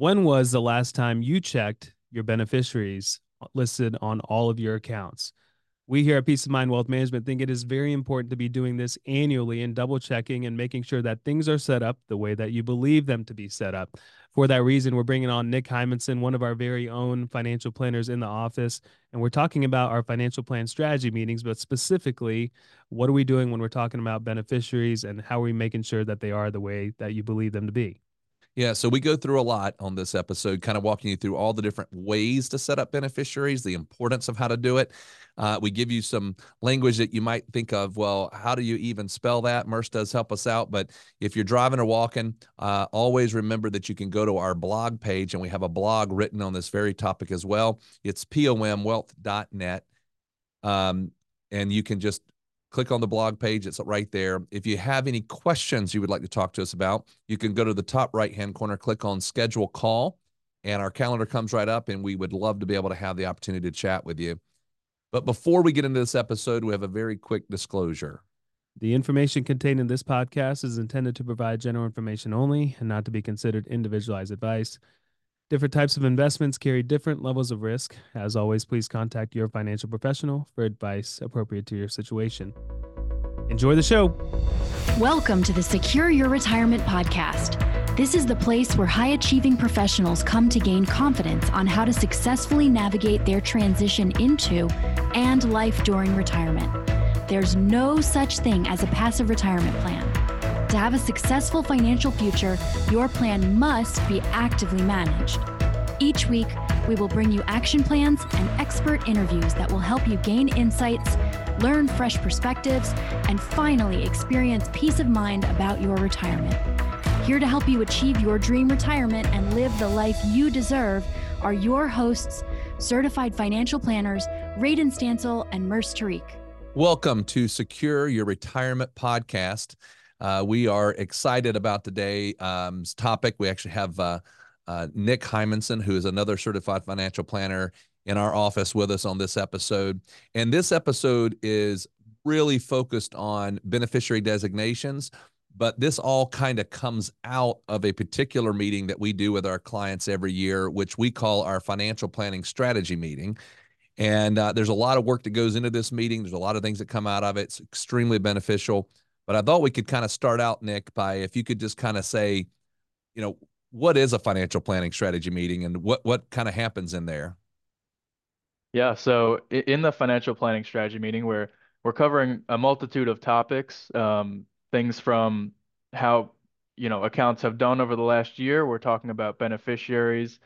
When was the last time you checked your beneficiaries listed on all of your accounts? We here at Peace of Mind Wealth Management think it is very important to be doing this annually and double checking and making sure that things are set up the way that you believe them to be set up. For that reason, we're bringing on Nick Hymanson, one of our very own financial planners in the office, and we're talking about our financial plan strategy meetings, but specifically, what are we doing when we're talking about beneficiaries and how are we making sure that they are the way that you believe them to be? Yeah, so we go through a lot on this episode, kind of walking you through all the different ways to set up beneficiaries, the importance of how to do it. We give you some language that you might think of, well, how do you even spell that? Murs does help us out, but if you're driving or walking, always remember that you can go to our blog page, and we have a blog written on this very topic as well. It's pomwealth.net, and you can just click on the blog page. It's right there. If you have any questions you would like to talk to us about, you can go to the top right-hand corner, click on schedule call, and our calendar comes right up, and we would love to be able to have the opportunity to chat with you. But before we get into this episode, we have a very quick disclosure. The information contained in this podcast is intended to provide general information only and not to be considered individualized advice. Different types of investments carry different levels of risk. As always, please contact your financial professional for advice appropriate to your situation. Enjoy the show. Welcome to the Secure Your Retirement Podcast. This is the place where high-achieving professionals come to gain confidence on how to successfully navigate their transition into and life during retirement. There's no such thing as a passive retirement plan. To have a successful financial future, your plan must be actively managed. Each week, we will bring you action plans and expert interviews that will help you gain insights, learn fresh perspectives, and finally experience peace of mind about your retirement. Here to help you achieve your dream retirement and live the life you deserve are your hosts, certified financial planners, Radon Stancil and Murs Tariq. Welcome to Secure Your Retirement Podcast. We are excited about today's topic. We actually have Nick Hymanson, who is another certified financial planner in our office with us on this episode. And this episode is really focused on beneficiary designations, but this all kind of comes out of a particular meeting that we do with our clients every year, which we call our financial planning strategy meeting. And there's a lot of work that goes into this meeting. There's a lot of things that come out of it. It's extremely beneficial. But I thought we could kind of start out, Nick, by if you could just kind of say, you know, what is a financial planning strategy meeting and what kind of happens in there? Yeah, so in the financial planning strategy meeting, we're covering a multitude of topics, things from how, you know, accounts have done over the last year. We're talking about beneficiaries,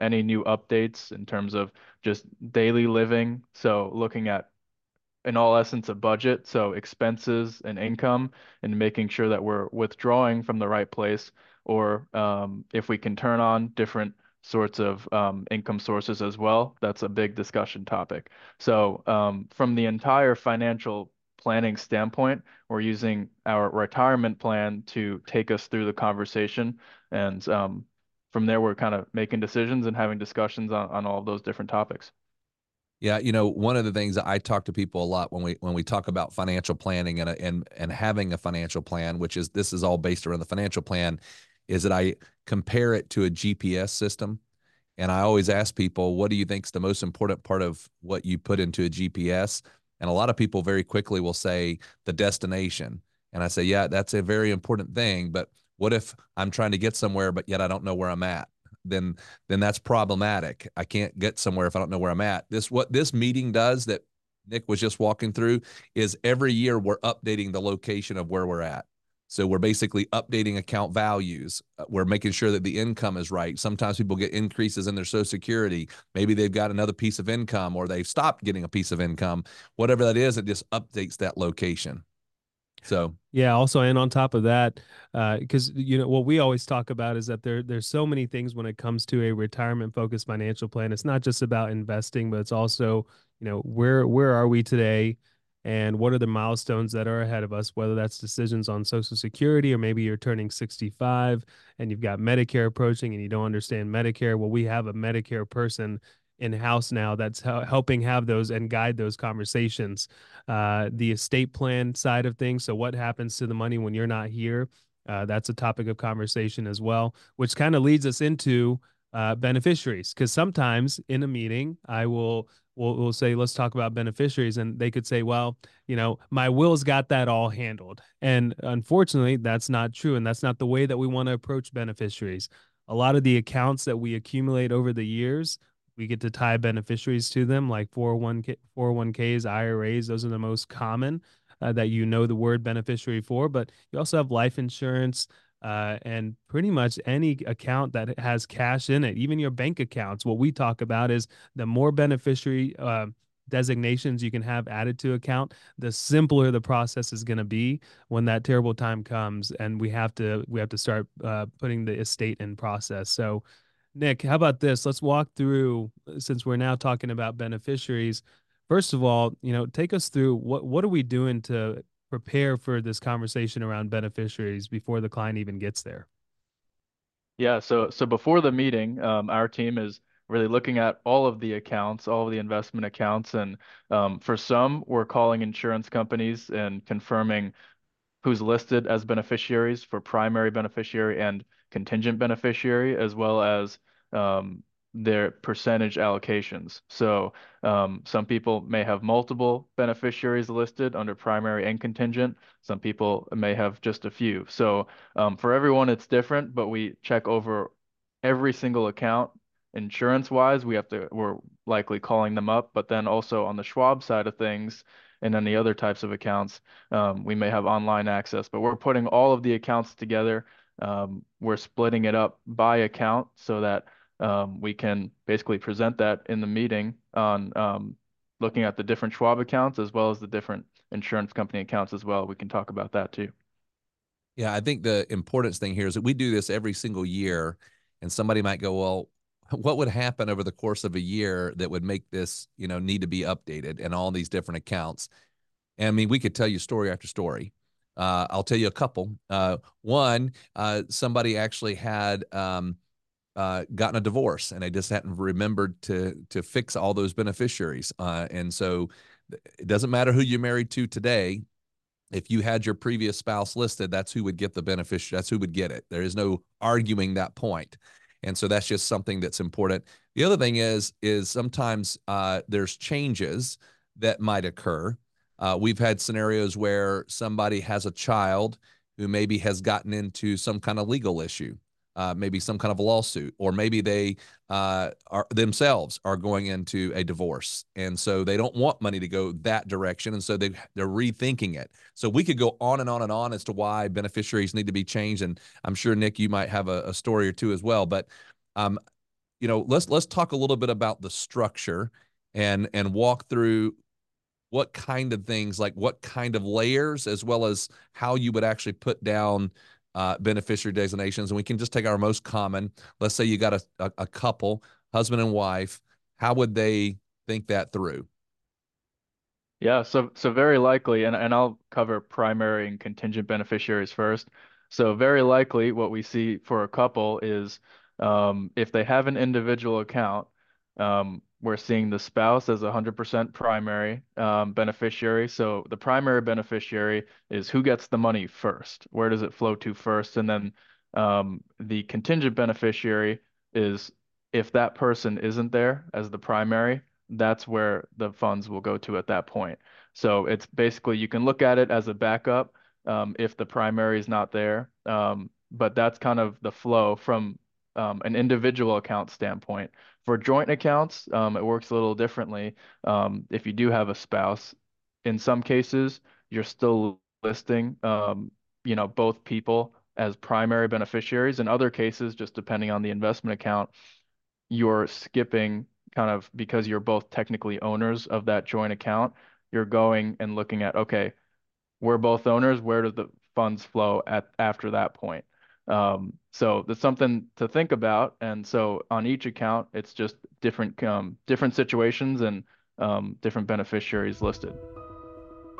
any new updates in terms of just daily living. So looking at, in all essence, a budget, so expenses and income, and making sure that we're withdrawing from the right place, or if we can turn on different sorts of income sources as well. That's a big discussion topic. So from the entire financial planning standpoint, we're using our retirement plan to take us through the conversation. And from there, we're kind of making decisions and having discussions on all of those different topics. Yeah, you know, one of the things I talk to people a lot when we talk about financial planning and having a financial plan, which is this is all based around the financial plan, is that I compare it to a GPS system. And I always ask people, what do you think is the most important part of what you put into a GPS? And a lot of people very quickly will say the destination. And I say, yeah, that's a very important thing. But what if I'm trying to get somewhere, but yet I don't know where I'm at? Then that's problematic. I can't get somewhere if I don't know where I'm at. What this meeting does that Nick was just walking through is every year we're updating the location of where we're at. So we're basically updating account values. We're making sure that the income is right. Sometimes people get increases in their Social Security. Maybe they've got another piece of income or they've stopped getting a piece of income. Whatever that is, it just updates that location. So yeah, also, and on top of that, because you know what we always talk about is that there's so many things when it comes to a retirement focused financial plan. It's not just about investing, but it's also, you know, where are we today, and what are the milestones that are ahead of us? Whether that's decisions on Social Security, or maybe you're turning 65 and you've got Medicare approaching, and you don't understand Medicare. Well, we have a Medicare person in-house now that's helping have those and guide those conversations. The estate plan side of things. So what happens to the money when you're not here? That's a topic of conversation as well, which kind of leads us into beneficiaries. Because sometimes in a meeting, I will say, let's talk about beneficiaries. And they could say, well, you know, my will's got that all handled. And unfortunately, that's not true. And that's not the way that we want to approach beneficiaries. A lot of the accounts that we accumulate over the years, we get to tie beneficiaries to them, like 401ks, IRAs. Those are the most common that you know the word beneficiary for. But you also have life insurance, and pretty much any account that has cash in it, even your bank accounts. What we talk about is the more beneficiary designations you can have added to account, the simpler the process is going to be when that terrible time comes, and we have to start putting the estate in process. So, Nick, how about this? Let's walk through, since we're now talking about beneficiaries. First of all, you know, take us through what are we doing to prepare for this conversation around beneficiaries before the client even gets there? Yeah, so before the meeting, our team is really looking at all of the accounts, all of the investment accounts, and for some, we're calling insurance companies and confirming who's listed as beneficiaries for primary beneficiary and contingent beneficiary, as well as their percentage allocations. So some people may have multiple beneficiaries listed under primary and contingent. Some people may have just a few. So for everyone, it's different, but we check over every single account. Insurance-wise, we're likely calling them up, but then also on the Schwab side of things, and then the other types of accounts, we may have online access, but we're putting all of the accounts together. We're splitting it up by account so that we can basically present that in the meeting on looking at the different Schwab accounts as well as the different insurance company accounts as well. We can talk about that too. Yeah, I think the important thing here is that we do this every single year, and somebody might go, well, what would happen over the course of a year that would make this, you know, need to be updated and all these different accounts? And I mean, we could tell you story after story. I'll tell you a couple. One, somebody actually had gotten a divorce, and they just hadn't remembered to fix all those beneficiaries. And so it doesn't matter who you're married to today. If you had your previous spouse listed, that's who would get the beneficiary. That's who would get it. There is no arguing that point. And so that's just something that's important. The other thing is sometimes there's changes that might occur. We've had scenarios where somebody has a child who maybe has gotten into some kind of legal issue, maybe some kind of a lawsuit, or maybe they themselves are going into a divorce. And so they don't want money to go that direction. And so they're rethinking it. So we could go on and on and on as to why beneficiaries need to be changed. And I'm sure, Nick, you might have a story or two as well. But, you know, let's talk a little bit about the structure and walk through what kind of things, like what kind of layers, as well as how you would actually put down beneficiary designations. And we can just take our most common. Let's say you got a couple, husband and wife. How would they think that through? Yeah, so very likely, and I'll cover primary and contingent beneficiaries first. So very likely what we see for a couple is if they have an individual account, we're seeing the spouse as 100% primary beneficiary. So the primary beneficiary is who gets the money first. Where does it flow to first? And then the contingent beneficiary is if that person isn't there as the primary, that's where the funds will go to at that point. So it's basically, you can look at it as a backup if the primary is not there. But that's kind of the flow from an individual account standpoint. For joint accounts, it works a little differently. If you do have a spouse, in some cases, you're still listing, you know, both people as primary beneficiaries. In other cases, just depending on the investment account, you're skipping kind of, because you're both technically owners of that joint account, you're going and looking at, okay, we're both owners, where do the funds flow at after that point? So that's something to think about. And so on each account, it's just different situations and different beneficiaries listed.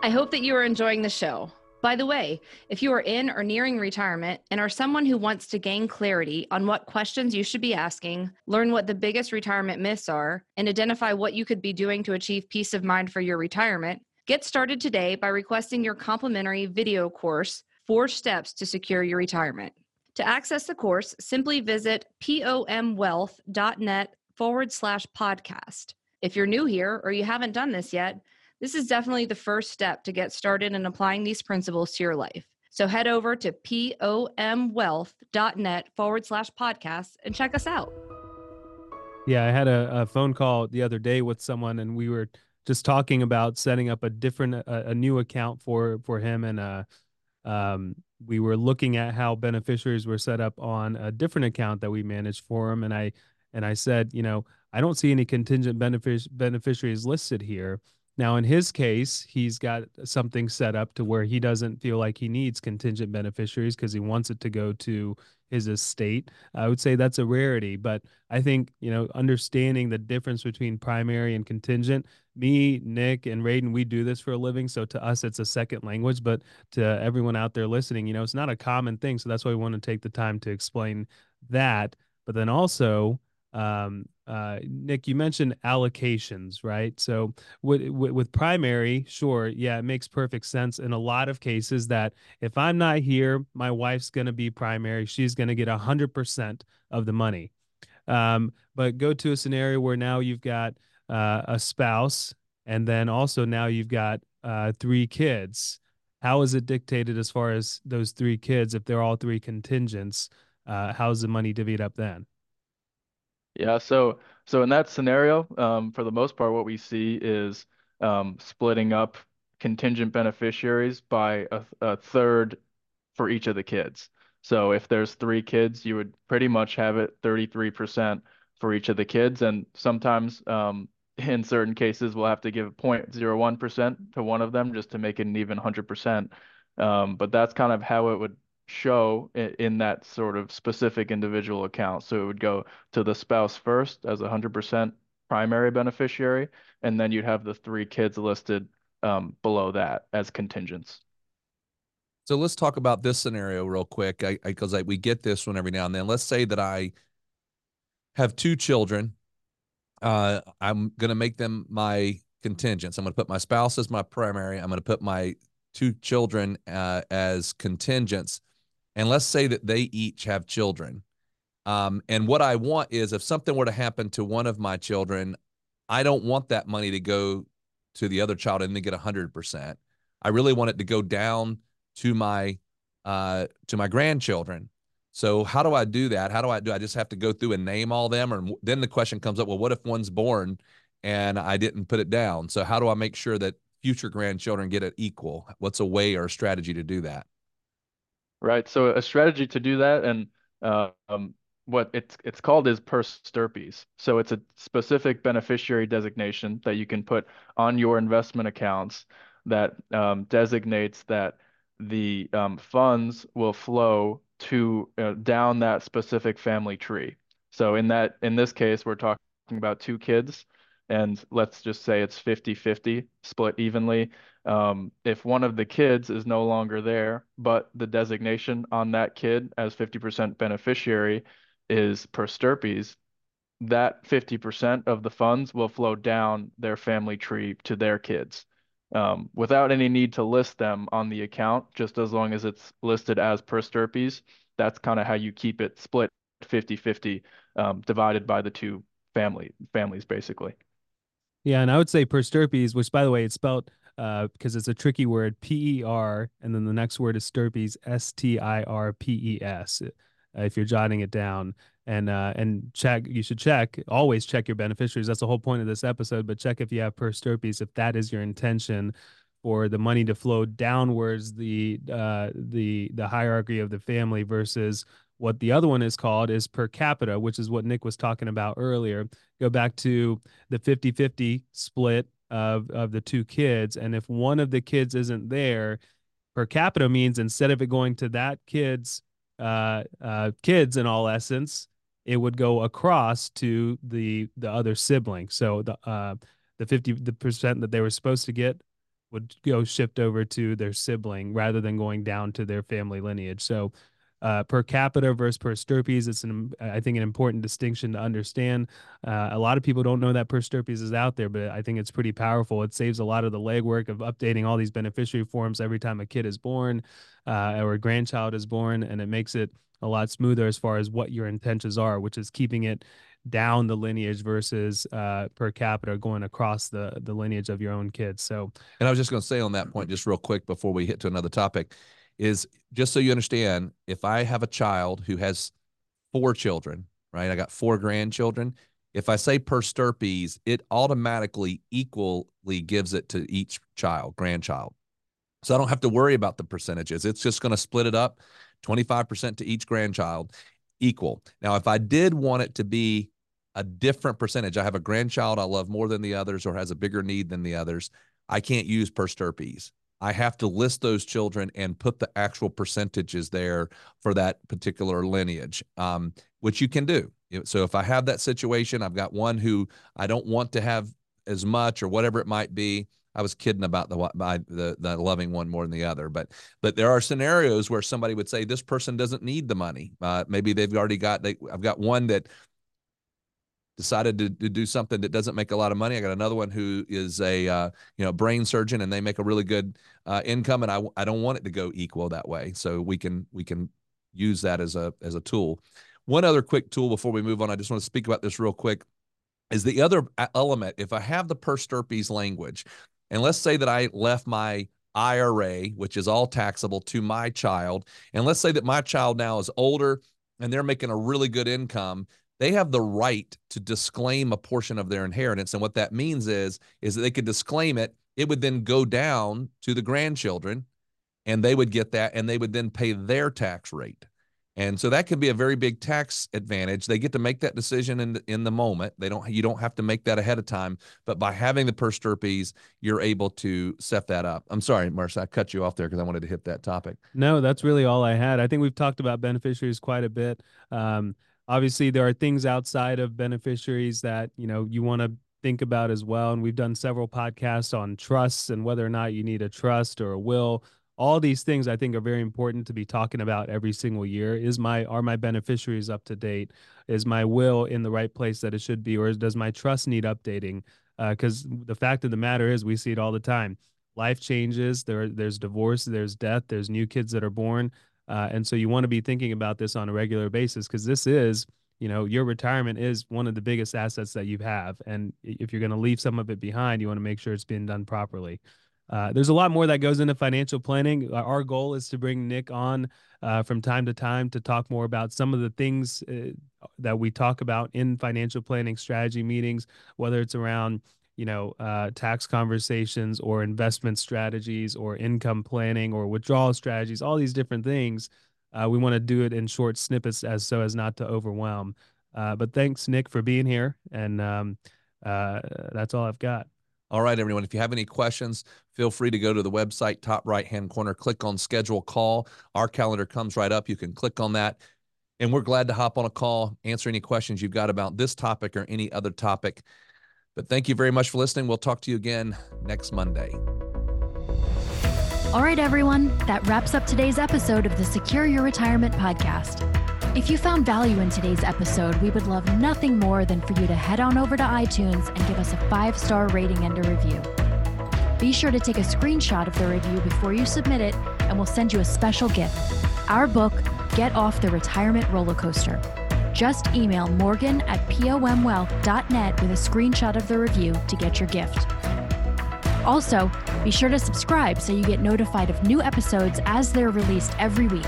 I hope that you are enjoying the show. By the way, if you are in or nearing retirement and are someone who wants to gain clarity on what questions you should be asking, learn what the biggest retirement myths are, and identify what you could be doing to achieve peace of mind for your retirement, get started today by requesting your complimentary video course, 4 Steps to Secure Your Retirement. To access the course, simply visit pomwealth.net/podcast. If you're new here or you haven't done this yet, this is definitely the first step to get started in applying these principles to your life. So head over to pomwealth.net/podcast and check us out. Yeah, I had a phone call the other day with someone, and we were just talking about setting up a new account for him. And we were looking at how beneficiaries were set up on a different account that we managed for him. And I said, you know, I don't see any contingent beneficiaries listed here. Now, in his case, he's got something set up to where he doesn't feel like he needs contingent beneficiaries because he wants it to go to his estate. I would say that's a rarity, but I think, you know, understanding the difference between primary and contingent, me, Nick, and Radon, we do this for a living. So to us, it's a second language, but to everyone out there listening, you know, it's not a common thing. So that's why we want to take the time to explain that. But then also, Nick, you mentioned allocations, right? So with primary, sure. Yeah. It makes perfect sense in a lot of cases that if I'm not here, my wife's going to be primary. She's going to get 100% of the money. But go to a scenario where now you've got, a spouse, and then also now you've got, 3 kids. How is it dictated as far as those 3 kids? If they're all 3 contingents, how's the money divvied up then? Yeah, so in that scenario, for the most part, what we see is splitting up contingent beneficiaries by a third for each of the kids. So if there's 3 kids, you would pretty much have it 33% for each of the kids. And sometimes in certain cases, we'll have to give 0.01% to one of them just to make it an even 100%. But that's kind of how it would show in that sort of specific individual account. So it would go to the spouse first as 100% primary beneficiary, and then you'd have the 3 kids listed below that as contingents. So let's talk about this scenario real quick, because we get this one every now and then. Let's say that I have 2 children. I'm going to make them my contingents. I'm going to put my spouse as my primary. I'm going to put my 2 children as contingents. And let's say that they each have children. And what I want is if something were to happen to one of my children, I don't want that money to go to the other child and then get 100%. I really want it to go down to my grandchildren. So how do I do that? How do? I just have to go through and name all them? Or then the question comes up, well, what if one's born and I didn't put it down? So how do I make sure that future grandchildren get it equal? What's a way or a strategy to do that? Right. So a strategy to do that, and what it's called is per stirpes. So it's a specific beneficiary designation that you can put on your investment accounts that designates that the funds will flow to down that specific family tree. So in this case, we're talking about 2 kids. And let's just say it's 50-50, split evenly. If one of the kids is no longer there, but the designation on that kid as 50% beneficiary is per stirpes, that 50% of the funds will flow down their family tree to their kids without any need to list them on the account, just as long as it's listed as per stirpes. That's kind of how you keep it split 50-50, divided by the 2 families, basically. Yeah, and I would say per stirpes, which, by the way, it's spelled because it's a tricky word, P-E-R, and then the next word is stirpes, S-T-I-R-P-E-S, if you're jotting it down. And check, you should check, always check your beneficiaries. That's the whole point of this episode, but check if you have per stirpes, if that is your intention for the money to flow downwards the hierarchy of the family versus what the other one is called is per capita, which is what Nick was talking about earlier. Go back to the 50-50 split of the 2 kids. And if one of the kids isn't there, per capita means instead of it going to that kid's kids in all essence, it would go across to the other sibling. So the 50% that they were supposed to get would go shift over to their sibling rather than going down to their family lineage. So per capita versus per stirpes, it's I think an important distinction to understand. A lot of people don't know that per stirpes is out there, but I think it's pretty powerful. It saves a lot of the legwork of updating all these beneficiary forms every time a kid is born or a grandchild is born, and it makes it a lot smoother as far as what your intentions are, which is keeping it down the lineage versus per capita going across the lineage of your own kids. So, and I was just going to say on that point, just real quick before we hit to another topic, is just so you understand, if I have a child who has 4 children, right? I got 4 grandchildren. If I say per stirpes, it automatically equally gives it to each child, grandchild. So I don't have to worry about the percentages. It's just going to split it up 25% to each grandchild equal. Now, if I did want it to be a different percentage, I have a grandchild I love more than the others or has a bigger need than the others, I can't use per stirpes. I have to list those children and put the actual percentages there for that particular lineage, which you can do. So if I have that situation, I've got one who I don't want to have as much or whatever it might be. I was kidding about the loving one more than the other, but there are scenarios where somebody would say this person doesn't need the money. Maybe they've already got. I've got one that decided to do something that doesn't make a lot of money. I got another one who is a brain surgeon and they make a really good income, and I don't want it to go equal that way. So we can use that as a tool. One other quick tool before we move on, I just want to speak about this real quick, is the other element. If I have the per stirpes language, and let's say that I left my IRA, which is all taxable, to my child, and let's say that my child now is older and they're making a really good income, they have the right to disclaim a portion of their inheritance. And what that means is that they could disclaim it. It would then go down to the grandchildren and they would get that and they would then pay their tax rate. And so that could be a very big tax advantage. They get to make that decision in the moment. You don't have to make that ahead of time, but by having the per stirpes, you're able to set that up. I'm sorry, Murs, I cut you off there because I wanted to hit that topic. No, that's really all I had. I think we've talked about beneficiaries quite a bit. Obviously, there are things outside of beneficiaries that you want to think about as well. And we've done several podcasts on trusts and whether or not you need a trust or a will. All these things I think are very important to be talking about every single year. Are my beneficiaries up to date? Is my will in the right place that it should be? Or does my trust need updating? Because the fact of the matter is we see it all the time. Life changes. There's divorce, there's death, there's new kids that are born. And so you want to be thinking about this on a regular basis because this is, your retirement is one of the biggest assets that you have. And if you're going to leave some of it behind, you want to make sure it's being done properly. There's a lot more that goes into financial planning. Our goal is to bring Nick on from time to time to talk more about some of the things that we talk about in financial planning strategy meetings, whether it's around, tax conversations or investment strategies or income planning or withdrawal strategies, all these different things. We want to do it in short snippets so as not to overwhelm. But thanks, Nick, for being here. And that's all I've got. All right, everyone, if you have any questions, feel free to go to the website, top right-hand corner, click on schedule call. Our calendar comes right up. You can click on that. And we're glad to hop on a call, answer any questions you've got about this topic or any other topic. But thank you very much for listening. We'll talk to you again next Monday. All right, everyone, that wraps up today's episode of the Secure Your Retirement Podcast. If you found value in today's episode, we would love nothing more than for you to head on over to iTunes and give us a 5-star rating and a review. Be sure to take a screenshot of the review before you submit it, and we'll send you a special gift, our book, Get Off the Retirement Roller Coaster. Just email morgan@pomwealth.net with a screenshot of the review to get your gift. Also, be sure to subscribe so you get notified of new episodes as they're released every week.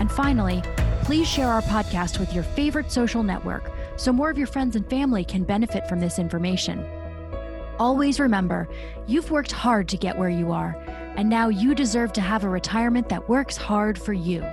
And finally, please share our podcast with your favorite social network so more of your friends and family can benefit from this information. Always remember, you've worked hard to get where you are, and now you deserve to have a retirement that works hard for you.